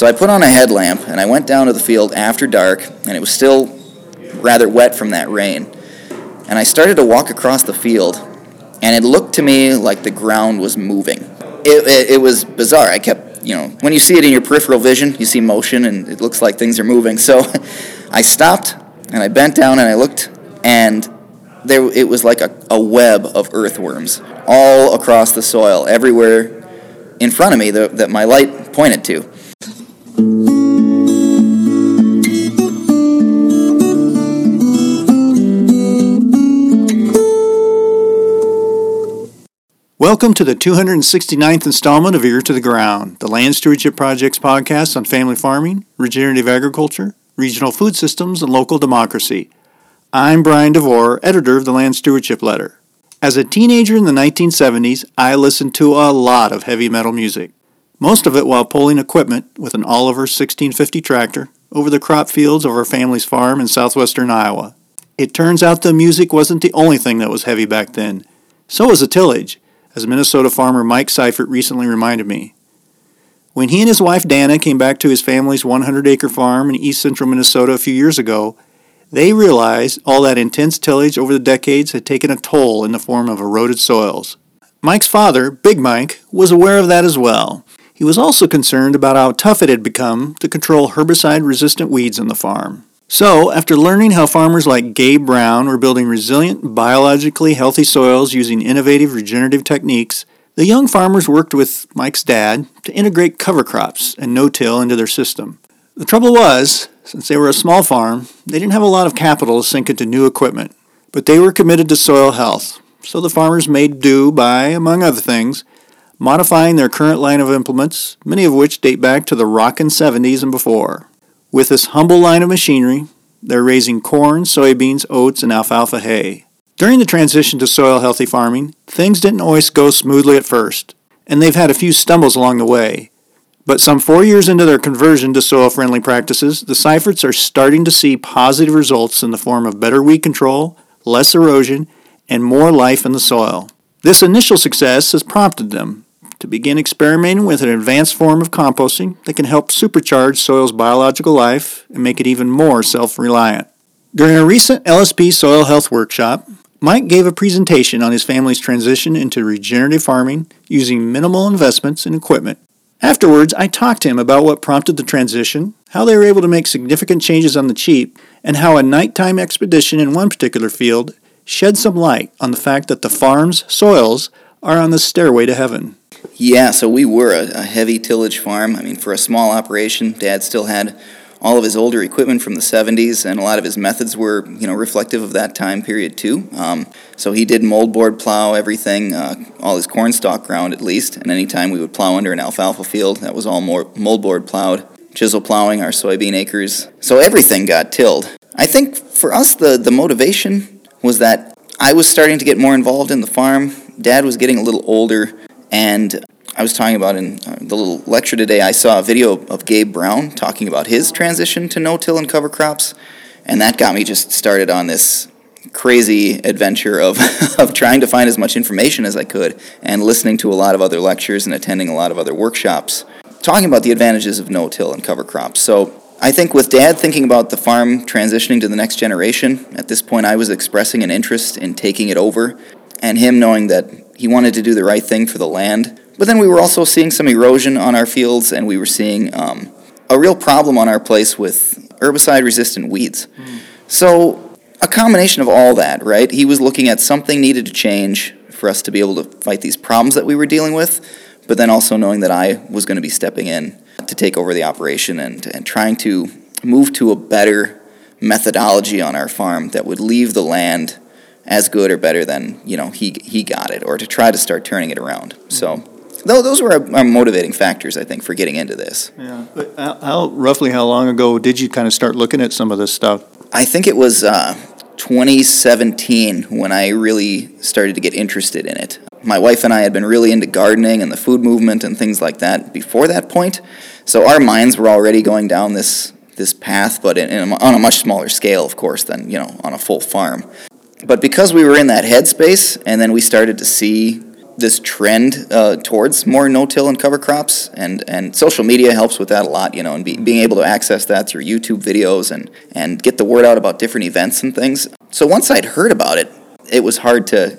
So I put on a headlamp, and I went down to the field after dark, and it was still rather wet from that rain. And I started to walk across the field, and it looked to me like the ground was moving. It was bizarre. I kept, when you see it in your peripheral vision, you see motion, and it looks like things are moving. So I stopped, and I bent down, and I looked, and it was like a web of earthworms all across the soil, everywhere in front of me that my light pointed to. Welcome to the 269th installment of Ear to the Ground, the Land Stewardship Project's podcast on family farming, regenerative agriculture, regional food systems, and local democracy. I'm Brian DeVore, editor of the Land Stewardship Letter. As a teenager in the 1970s, I listened to a lot of heavy metal music, most of it while pulling equipment with an Oliver 1650 tractor over the crop fields of our family's farm in southwestern Iowa. It turns out the music wasn't the only thing that was heavy back then. So was the tillage, as Minnesota farmer Mike Seifert recently reminded me. When he and his wife Dana came back to his family's 100-acre farm in east central Minnesota a few years ago, they realized all that intense tillage over the decades had taken a toll in the form of eroded soils. Mike's father, Big Mike, was aware of that as well. He was also concerned about how tough it had become to control herbicide-resistant weeds on the farm. So, after learning how farmers like Gabe Brown were building resilient, biologically healthy soils using innovative regenerative techniques, the young farmers worked with Mike's dad to integrate cover crops and no-till into their system. The trouble was, since they were a small farm, they didn't have a lot of capital to sink into new equipment, but they were committed to soil health, so the farmers made do by, among other things, modifying their current line of implements, many of which date back to the rockin' 70s and before. With this humble line of machinery, they're raising corn, soybeans, oats, and alfalfa hay. During the transition to soil-healthy farming, things didn't always go smoothly at first, and they've had a few stumbles along the way. But some 4 years into their conversion to soil-friendly practices, the Seiferts are starting to see positive results in the form of better weed control, less erosion, and more life in the soil. This initial success has prompted them to begin experimenting with an advanced form of composting that can help supercharge soil's biological life and make it even more self-reliant. During a recent LSP Soil Health Workshop, Mike gave a presentation on his family's transition into regenerative farming using minimal investments in equipment. Afterwards, I talked to him about what prompted the transition, how they were able to make significant changes on the cheap, and how a nighttime expedition in one particular field shed some light on the fact that the farm's soils are on the stairway to heaven. Yeah, so we were a heavy tillage farm. I mean, for a small operation, Dad still had all of his older equipment from the 70s, and a lot of his methods were, reflective of that time period, too. So he did moldboard plow, everything, all his corn stalk ground, at least, and any time we would plow under an alfalfa field, that was all moldboard plowed, chisel plowing our soybean acres. So everything got tilled. I think for us, the motivation was that I was starting to get more involved in the farm. Dad was getting a little older, and I was talking about in the little lecture today, I saw a video of Gabe Brown talking about his transition to no-till and cover crops, and that got me just started on this crazy adventure of trying to find as much information as I could and listening to a lot of other lectures and attending a lot of other workshops, talking about the advantages of no-till and cover crops. So I think with Dad thinking about the farm transitioning to the next generation, at this point I was expressing an interest in taking it over, and him knowing that he wanted to do the right thing for the land. But then we were also seeing some erosion on our fields, and we were seeing a real problem on our place with herbicide-resistant weeds. So a combination of all that, right? He was looking at something needed to change for us to be able to fight these problems that we were dealing with, but then also knowing that I was going to be stepping in to take over the operation and trying to move to a better methodology on our farm that would leave the land as good or better than, he got it, or to try to start turning it around. So those were our motivating factors, I think, for getting into this. Yeah. But roughly how long ago did you kind of start looking at some of this stuff? I think it was 2017 when I really started to get interested in it. My wife and I had been really into gardening and the food movement and things like that before that point. So our minds were already going down this path, but on a much smaller scale, of course, than, on a full farm. But because we were in that headspace, and then we started to see this trend towards more no-till and cover crops, and social media helps with that a lot, you know, and being able to access that through YouTube videos and get the word out about different events and things. So once I'd heard about it, it was hard to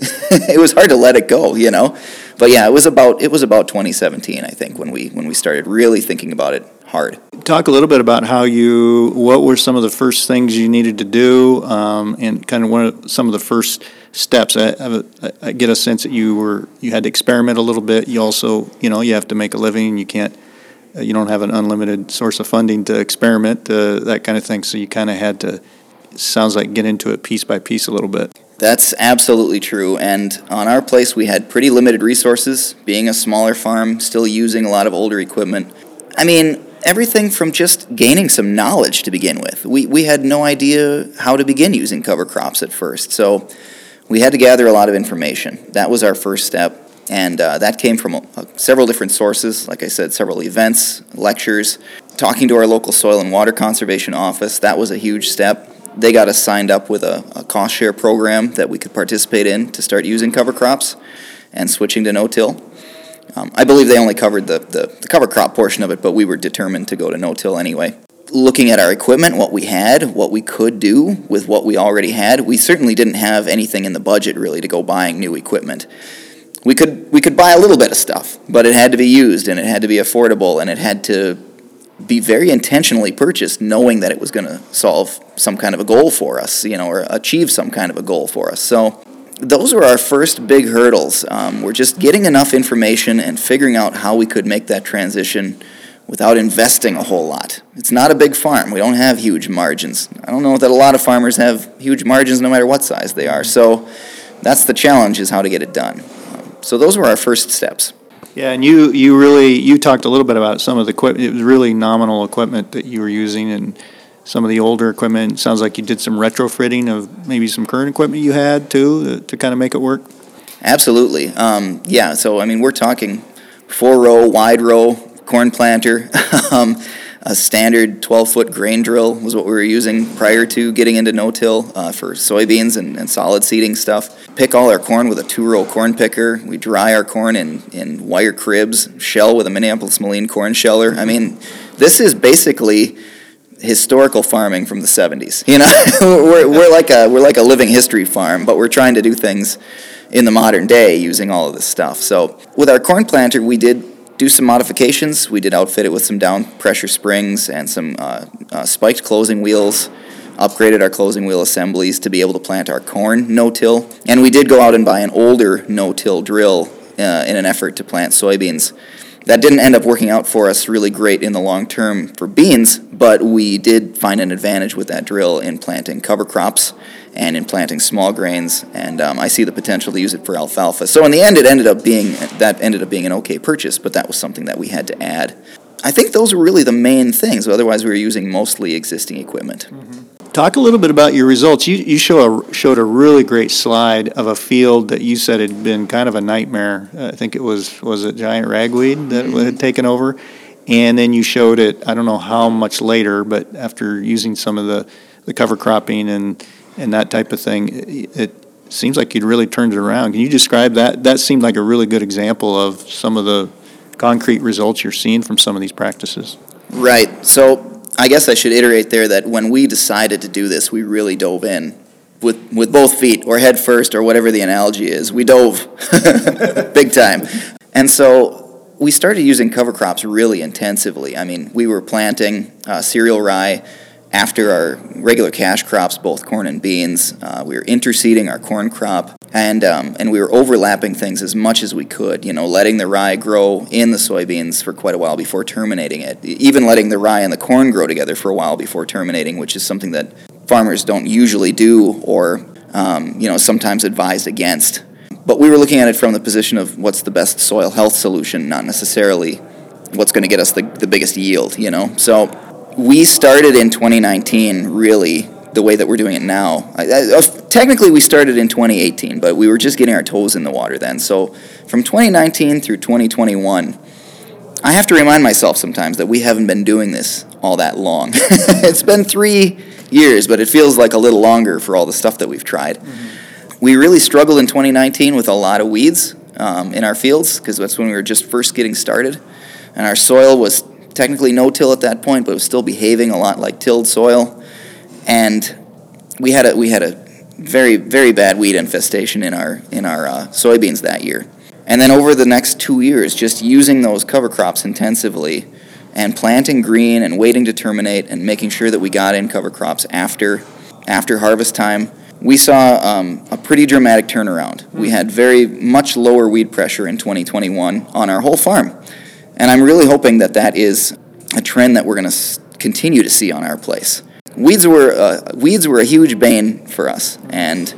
let it go, you know. But yeah, it was about 2017, I think, when we started really thinking about it hard. Talk a little bit about what were some of the first things you needed to do, and kind of some of the first steps. I get a sense that you had to experiment a little bit. You also, you have to make a living. You can't, you don't have an unlimited source of funding to experiment, that kind of thing. So you kind of had to, sounds like, get into it piece by piece a little bit. That's absolutely true, and on our place we had pretty limited resources, being a smaller farm, still using a lot of older equipment. I mean, everything from just gaining some knowledge to begin with. We had no idea how to begin using cover crops at first, so we had to gather a lot of information. That was our first step, and that came from several different sources, like I said, several events, lectures, talking to our local soil and water conservation office. That was a huge step. They got us signed up with a cost share program that we could participate in to start using cover crops and switching to no-till. I believe they only covered the cover crop portion of it, but we were determined to go to no-till anyway. Looking at our equipment, what we had, what we could do with what we already had, we certainly didn't have anything in the budget really to go buying new equipment. We could buy a little bit of stuff, but it had to be used and it had to be affordable and it had to be very intentionally purchased, knowing that it was going to solve some kind of a goal for us, or achieve some kind of a goal for us. So those were our first big hurdles. We're just getting enough information and figuring out how we could make that transition without investing a whole lot. It's not a big farm. We don't have huge margins. I don't know that a lot of farmers have huge margins no matter what size they are. So that's the challenge, is how to get it done. So those were our first steps. Yeah, and you talked a little bit about some of the equipment. It was really nominal equipment that you were using, and some of the older equipment. It sounds like you did some retrofitting of maybe some current equipment you had too to kind of make it work. Absolutely, yeah. So I mean, we're talking 4-row, wide row corn planter, a standard 12-foot grain drill was what we were using prior to getting into no-till for soybeans and solid seeding stuff. Pick all our corn with a 2-row corn picker. We dry our corn in wire cribs, shell with a Minneapolis Moline corn sheller. I mean, this is basically historical farming from the 70s. We're like a living history farm, but we're trying to do things in the modern day using all of this stuff. So with our corn planter, we did do some modifications. We did outfit it with some down pressure springs and some spiked closing wheels, upgraded our closing wheel assemblies to be able to plant our corn no-till. And we did go out and buy an older no-till drill in an effort to plant soybeans. That didn't end up working out for us really great in the long term for beans, but we did find an advantage with that drill in planting cover crops and in planting small grains, and I see the potential to use it for alfalfa. So in the end, it ended up being an okay purchase, but that was something that we had to add. I think those were really the main things. Otherwise, we were using mostly existing equipment. Mm-hmm. Talk a little bit about your results. You showed a really great slide of a field that you said had been kind of a nightmare. I think it was a giant ragweed that had taken over, and then you showed it, I don't know how much later, but after using some of the cover cropping and that type of thing, it seems like you'd really turned it around. Can you describe that? That seemed like a really good example of some of the concrete results you're seeing from some of these practices. Right. So I guess I should iterate there that when we decided to do this, we really dove in with both feet, or head first, or whatever the analogy is. We dove big time. And so we started using cover crops really intensively. I mean, we were planting cereal rye after our regular cash crops, both corn and beans. We were interseeding our corn crop, and we were overlapping things as much as we could, letting the rye grow in the soybeans for quite a while before terminating it, even letting the rye and the corn grow together for a while before terminating, which is something that farmers don't usually do, or sometimes advised against. But we were looking at it from the position of what's the best soil health solution, not necessarily what's going to get us the biggest yield, So we started in 2019, really, the way that we're doing it now. Technically, we started in 2018, but we were just getting our toes in the water then. So from 2019 through 2021, I have to remind myself sometimes that we haven't been doing this all that long. It's been 3 years, but it feels like a little longer for all the stuff that we've tried. Mm-hmm. We really struggled in 2019 with a lot of weeds, in our fields, because that's when we were just first getting started. And our soil was technically no-till at that point, but it was still behaving a lot like tilled soil. And we had a very, very bad weed infestation in our soybeans that year. And then over the next 2 years, just using those cover crops intensively and planting green and waiting to terminate and making sure that we got in cover crops after harvest time, we saw a pretty dramatic turnaround. Mm-hmm. We had very much lower weed pressure in 2021 on our whole farm. And I'm really hoping that is a trend that we're going to continue to see on our place. Weeds were a huge bane for us, and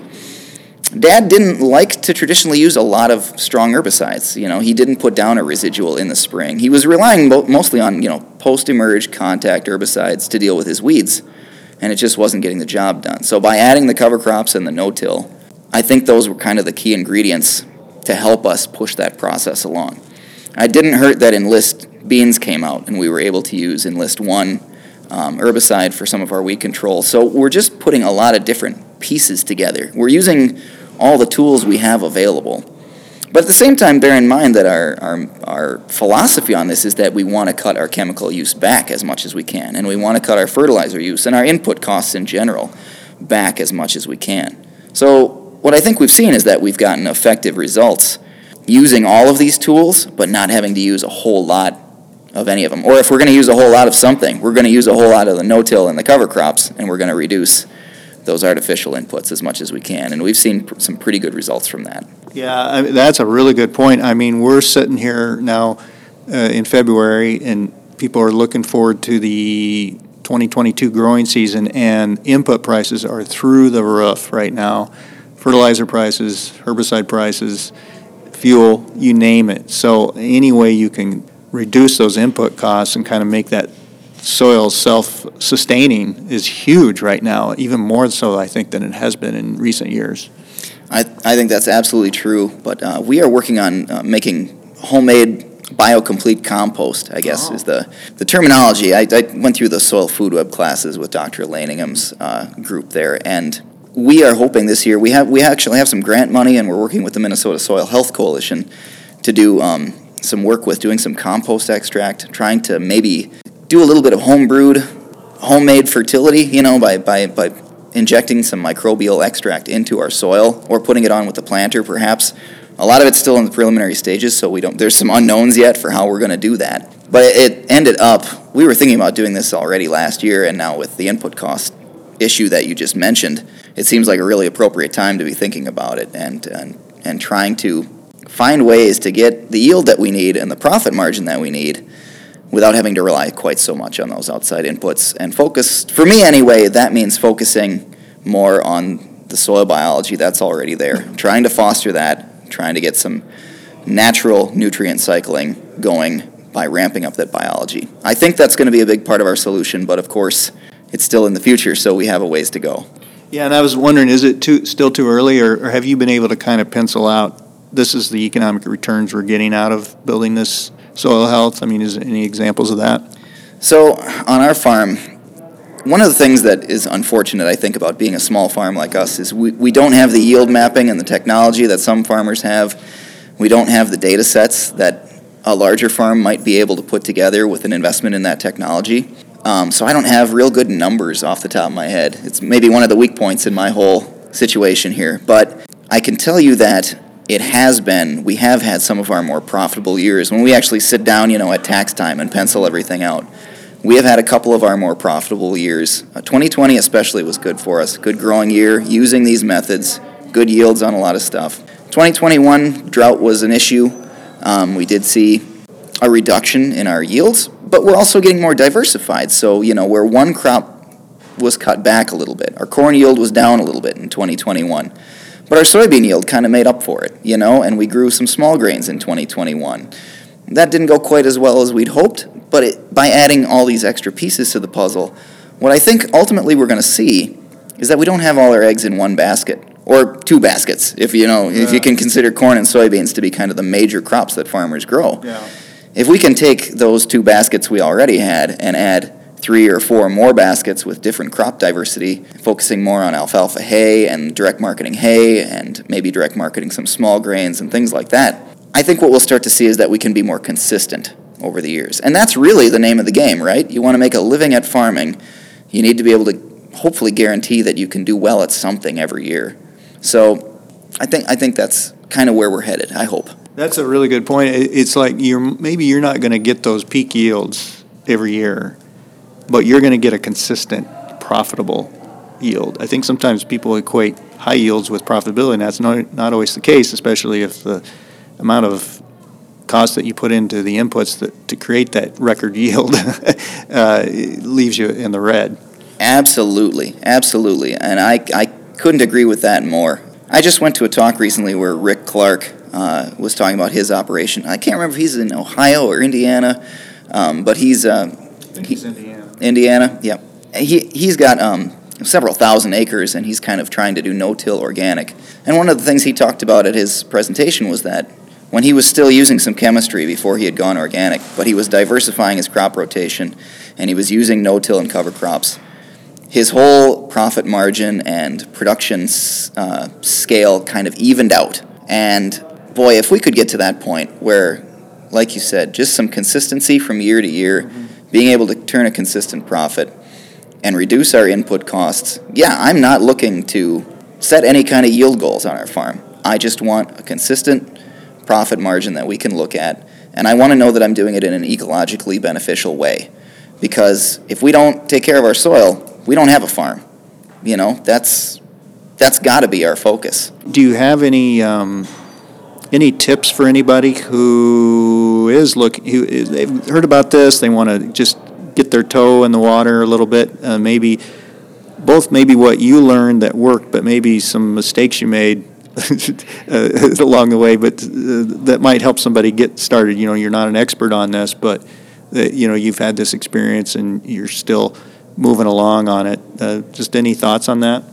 Dad didn't like to traditionally use a lot of strong herbicides. You know, he didn't put down a residual in the spring. He was relying mostly on, post-emerge contact herbicides to deal with his weeds, and it just wasn't getting the job done. So by adding the cover crops and the no-till, I think those were kind of the key ingredients to help us push that process along. It didn't hurt that Enlist beans came out, and we were able to use Enlist One herbicide for some of our weed control. So we're just putting a lot of different pieces together. We're using all the tools we have available. But at the same time, bear in mind that our philosophy on this is that we want to cut our chemical use back as much as we can, and we want to cut our fertilizer use and our input costs in general back as much as we can. So what I think we've seen is that we've gotten effective results using all of these tools, but not having to use a whole lot of any of them. Or if we're going to use a whole lot of something, we're going to use a whole lot of the no-till and the cover crops, and we're going to reduce those artificial inputs as much as we can. And we've seen some pretty good results from that. Yeah, that's a really good point. I mean, we're sitting here now in February, and people are looking forward to the 2022 growing season, and input prices are through the roof right now. Fertilizer prices, herbicide prices, fuel, you name it. So any way you can reduce those input costs and kind of make that soil self-sustaining is huge right now, even more so, I think, than it has been in recent years. I think that's absolutely true, but we are working on making homemade biocomplete compost, I guess, is the terminology. I went through the soil food web classes with Dr. Laningham's group there, and we are hoping this year, we actually have some grant money, and we're working with the Minnesota Soil Health Coalition to do some work with doing some compost extract, trying to maybe do a little bit of homebrewed, homemade fertility, by injecting some microbial extract into our soil or putting it on with the planter perhaps. A lot of it's still in the preliminary stages, so there's some unknowns yet for how we're going to do that. But it ended up, we were thinking about doing this already last year, and now with the input cost issue that you just mentioned, it seems like a really appropriate time to be thinking about it and trying to find ways to get the yield that we need and the profit margin that we need without having to rely quite so much on those outside inputs. And focus, for me anyway, that means focusing more on the soil biology that's already there, trying to foster that, trying to get some natural nutrient cycling going by ramping up that biology. I think that's going to be a big part of our solution, but of course it's still in the future, so we have a ways to go. Yeah, and I was wondering, is it still too early, or have you been able to kind of pencil out, this is the economic returns we're getting out of building this soil health? I mean, is there any examples of that? So on our farm, one of the things that is unfortunate, I think, about being a small farm like us is we don't have the yield mapping and the technology that some farmers have. We don't have the data sets that a larger farm might be able to put together with an investment in that technology. So I don't have real good numbers off the top of my head. It's maybe one of the weak points in my whole situation here. But I can tell you that we have had some of our more profitable years. When we actually sit down, at tax time and pencil everything out, we have had a couple of our more profitable years. 2020 especially was good for us. Good growing year, using these methods, good yields on a lot of stuff. 2021, drought was an issue. We did see a reduction in our yields, but we're also getting more diversified. So, where one crop was cut back a little bit, our corn yield was down a little bit in 2021, but our soybean yield kind of made up for it, and we grew some small grains in 2021. That didn't go quite as well as we'd hoped, but by adding all these extra pieces to the puzzle, what I think ultimately we're going to see is that we don't have all our eggs in one basket, or two baskets, if you can consider corn and soybeans to be kind of the major crops that farmers grow. Yeah. If we can take those two baskets we already had and add 3 or 4 more baskets with different crop diversity, focusing more on alfalfa hay and direct marketing hay and maybe direct marketing some small grains and things like that, I think what we'll start to see is that we can be more consistent over the years. And that's really the name of the game, right? You want to make a living at farming. You need to be able to hopefully guarantee that you can do well at something every year. So I think that's kind of where we're headed, I hope. That's a really good point. It's like maybe you're not going to get those peak yields every year, but you're going to get a consistent, profitable yield. I think sometimes people equate high yields with profitability, and that's not always the case, especially if the amount of cost that you put into the inputs to create that record yield leaves you in the red. Absolutely. And I couldn't agree with that more. I just went to a talk recently where Rick Clark was talking about his operation. I can't remember if he's in Ohio or Indiana, but he's... I think he's Indiana. Indiana, yeah. He's got several thousand acres, and he's kind of trying to do no-till organic. And one of the things he talked about at his presentation was that when he was still using some chemistry before he had gone organic, but he was diversifying his crop rotation, and he was using no-till and cover crops, his whole profit margin and production scale kind of evened out. And boy, if we could get to that point where, like you said, just some consistency from year to year, being able to turn a consistent profit and reduce our input costs. Yeah, I'm not looking to set any kind of yield goals on our farm. I just want a consistent profit margin that we can look at, and I want to know that I'm doing it in an ecologically beneficial way, because if we don't take care of our soil, we don't have a farm. You know, that's got to be our focus. Do you have any tips for anybody who they've heard about this, they want to just get their toe in the water a little bit, maybe what you learned that worked, but maybe some mistakes you made along the way, but that might help somebody get started. You know, you're not an expert on this, but you've had this experience and you're still moving along on it. Just any thoughts on that?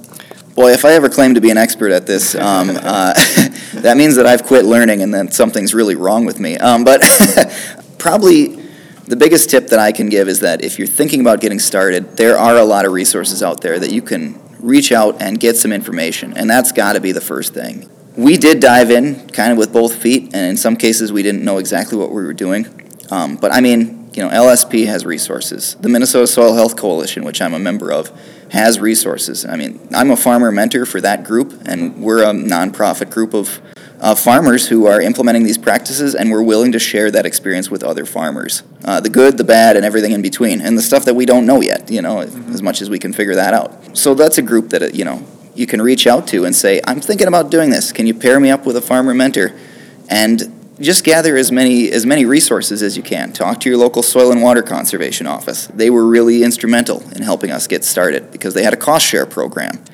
Boy, if I ever claim to be an expert at this, that means that I've quit learning and then something's really wrong with me. But probably the biggest tip that I can give is that if you're thinking about getting started, there are a lot of resources out there that you can reach out and get some information, and that's got to be the first thing. We did dive in kind of with both feet, and in some cases we didn't know exactly what we were doing. But I mean, LSP has resources. The Minnesota Soil Health Coalition, which I'm a member of, has resources. I mean, I'm a farmer mentor for that group, and we're a nonprofit group of farmers who are implementing these practices, and we're willing to share that experience with other farmers. The good, the bad, and everything in between, and the stuff that we don't know yet, as much as we can figure that out. So that's a group that, you can reach out to and say, I'm thinking about doing this. Can you pair me up with a farmer mentor? And just gather as many resources as you can. Talk to your local soil and water conservation office. They were really instrumental in helping us get started because they had a cost share program.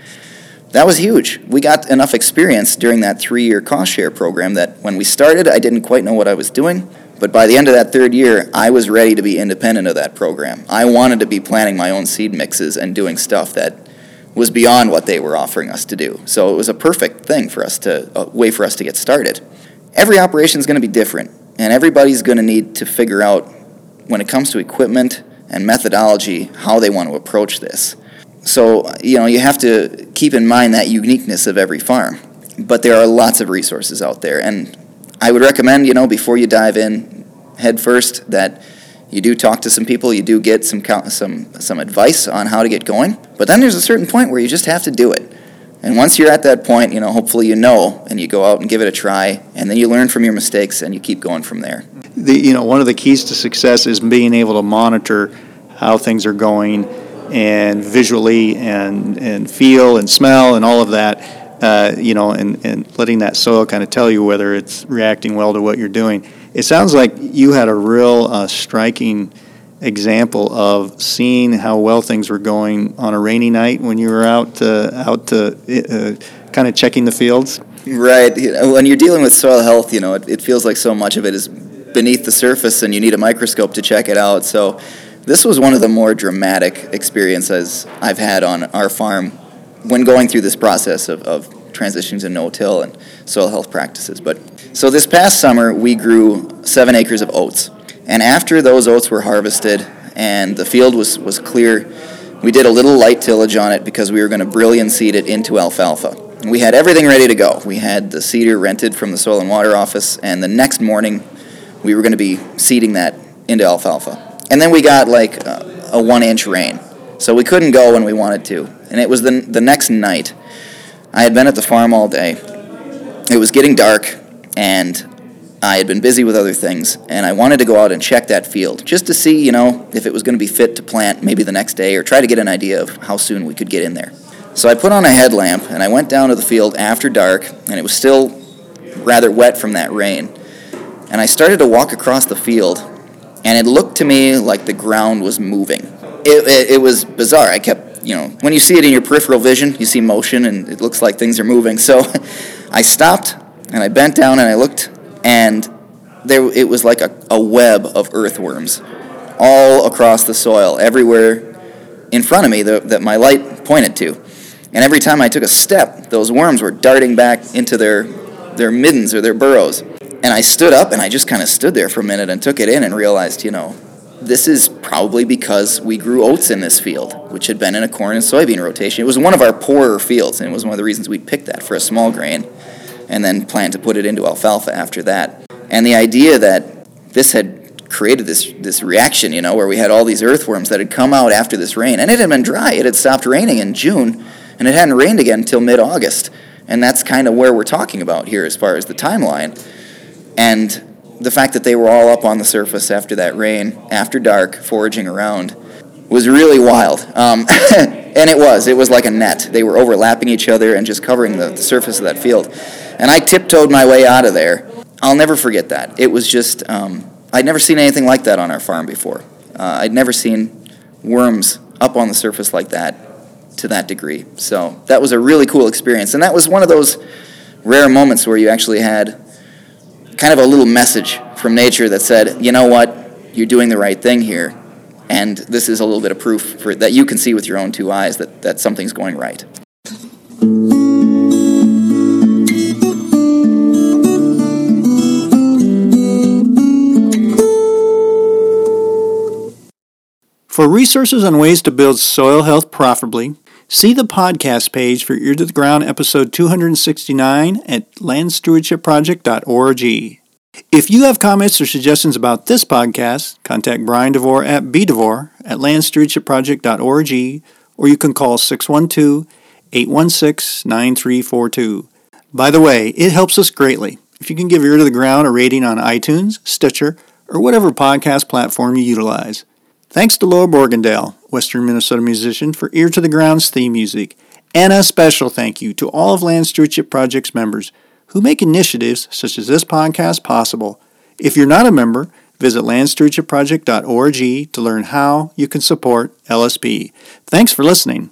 That was huge. We got enough experience during that 3-year cost share program that when we started, I didn't quite know what I was doing. But by the end of that 3rd year, I was ready to be independent of that program. I wanted to be planting my own seed mixes and doing stuff that was beyond what they were offering us to do. So it was a perfect thing for us way for us to get started. Every operation is going to be different, and everybody's going to need to figure out, when it comes to equipment and methodology, how they want to approach this. So, you have to keep in mind that uniqueness of every farm. But there are lots of resources out there, and I would recommend, before you dive in head first, that you do talk to some people, you do get some advice on how to get going. But then there's a certain point where you just have to do it. And once you're at that point, hopefully and you go out and give it a try, and then you learn from your mistakes, and you keep going from there. One of the keys to success is being able to monitor how things are going, and visually, and feel, and smell, and all of that, and letting that soil kind of tell you whether it's reacting well to what you're doing. It sounds like you had a real striking example of seeing how well things were going on a rainy night when you were out to kind of checking the fields. Right. When you're dealing with soil health, it feels like so much of it is beneath the surface and you need a microscope to check it out. So this was one of the more dramatic experiences I've had on our farm when going through this process of transitioning to no-till and soil health practices. But so this past summer, we grew 7 acres of oats. And after those oats were harvested and the field was clear. We did a little light tillage on it because we were going to brilliant seed it into alfalfa. We had everything ready to go. We had the seeder rented from the Soil and Water Office, and the next morning we were going to be seeding that into alfalfa. And then we got like a 1-inch rain, so we couldn't go when we wanted to. And it was the next night. I had been at the farm all day. It was getting dark, and I had been busy with other things, and I wanted to go out and check that field just to see, you know, if it was going to be fit to plant maybe the next day, or try to get an idea of how soon we could get in there. So I put on a headlamp, and I went down to the field after dark, and it was still rather wet from that rain. And I started to walk across the field, and it looked to me like the ground was moving. It was bizarre. I kept, you know, when you see it in your peripheral vision, you see motion, and it looks like things are moving. So I stopped, and I bent down, and I looked, and it was like a web of earthworms all across the soil, everywhere in front of me that my light pointed to. And every time I took a step, those worms were darting back into their middens or their burrows. And I stood up, and I just kind of stood there for a minute and took it in and realized, you know, this is probably because we grew oats in this field, which had been in a corn and soybean rotation. It was one of our poorer fields, and it was one of the reasons we picked that for a small grain and then planned to put it into alfalfa after that. And the idea that this had created this reaction, you know, where we had all these earthworms that had come out after this rain. And it had been dry. It had stopped raining in June. And it hadn't rained again until mid-August. And that's kind of where we're talking about here as far as the timeline. And the fact that they were all up on the surface after that rain, after dark, foraging around, was really wild. And it was like a net. They were overlapping each other and just covering the surface of that field. And I tiptoed my way out of there. I'll never forget that. It was just, I'd never seen anything like that on our farm before. I'd never seen worms up on the surface like that, to that degree. So that was a really cool experience, and that was one of those rare moments where you actually had kind of a little message from nature that said, you know what, you're doing the right thing here, and this is a little bit of proof that you can see with your own two eyes that something's going right. For resources on ways to build soil health profitably, see the podcast page for Ear to the Ground episode 269 at landstewardshipproject.org. If you have comments or suggestions about this podcast, contact Brian DeVore at bdevore at landstewardshipproject.org, or you can call 612-816-9342. By the way, it helps us greatly if you can give Ear to the Ground a rating on iTunes, Stitcher, or whatever podcast platform you utilize. Thanks to Laura Borgendale, Western Minnesota musician, for Ear to the Ground's theme music. And a special thank you to all of Land Stewardship Project's members who make initiatives such as this podcast possible. If you're not a member, visit landstewardshipproject.org to learn how you can support LSP. Thanks for listening.